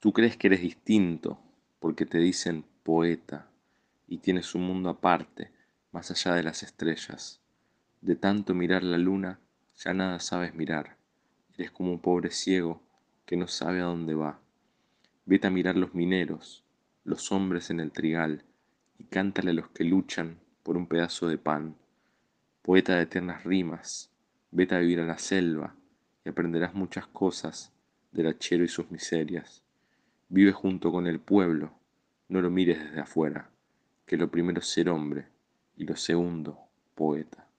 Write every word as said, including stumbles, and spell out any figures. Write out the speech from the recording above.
Tú crees que eres distinto porque te dicen poeta y tienes un mundo aparte, más allá de las estrellas. De tanto mirar la luna, ya nada sabes mirar. Eres como un pobre ciego que no sabe a dónde va. Vete a mirar los mineros, los hombres en el trigal, y cántale a los que luchan por un pedazo de pan. Poeta de eternas rimas, vete a vivir a la selva y aprenderás muchas cosas del hachero y sus miserias. Vive junto con el pueblo, no lo mires desde afuera, que lo primero es ser hombre y lo segundo, poeta.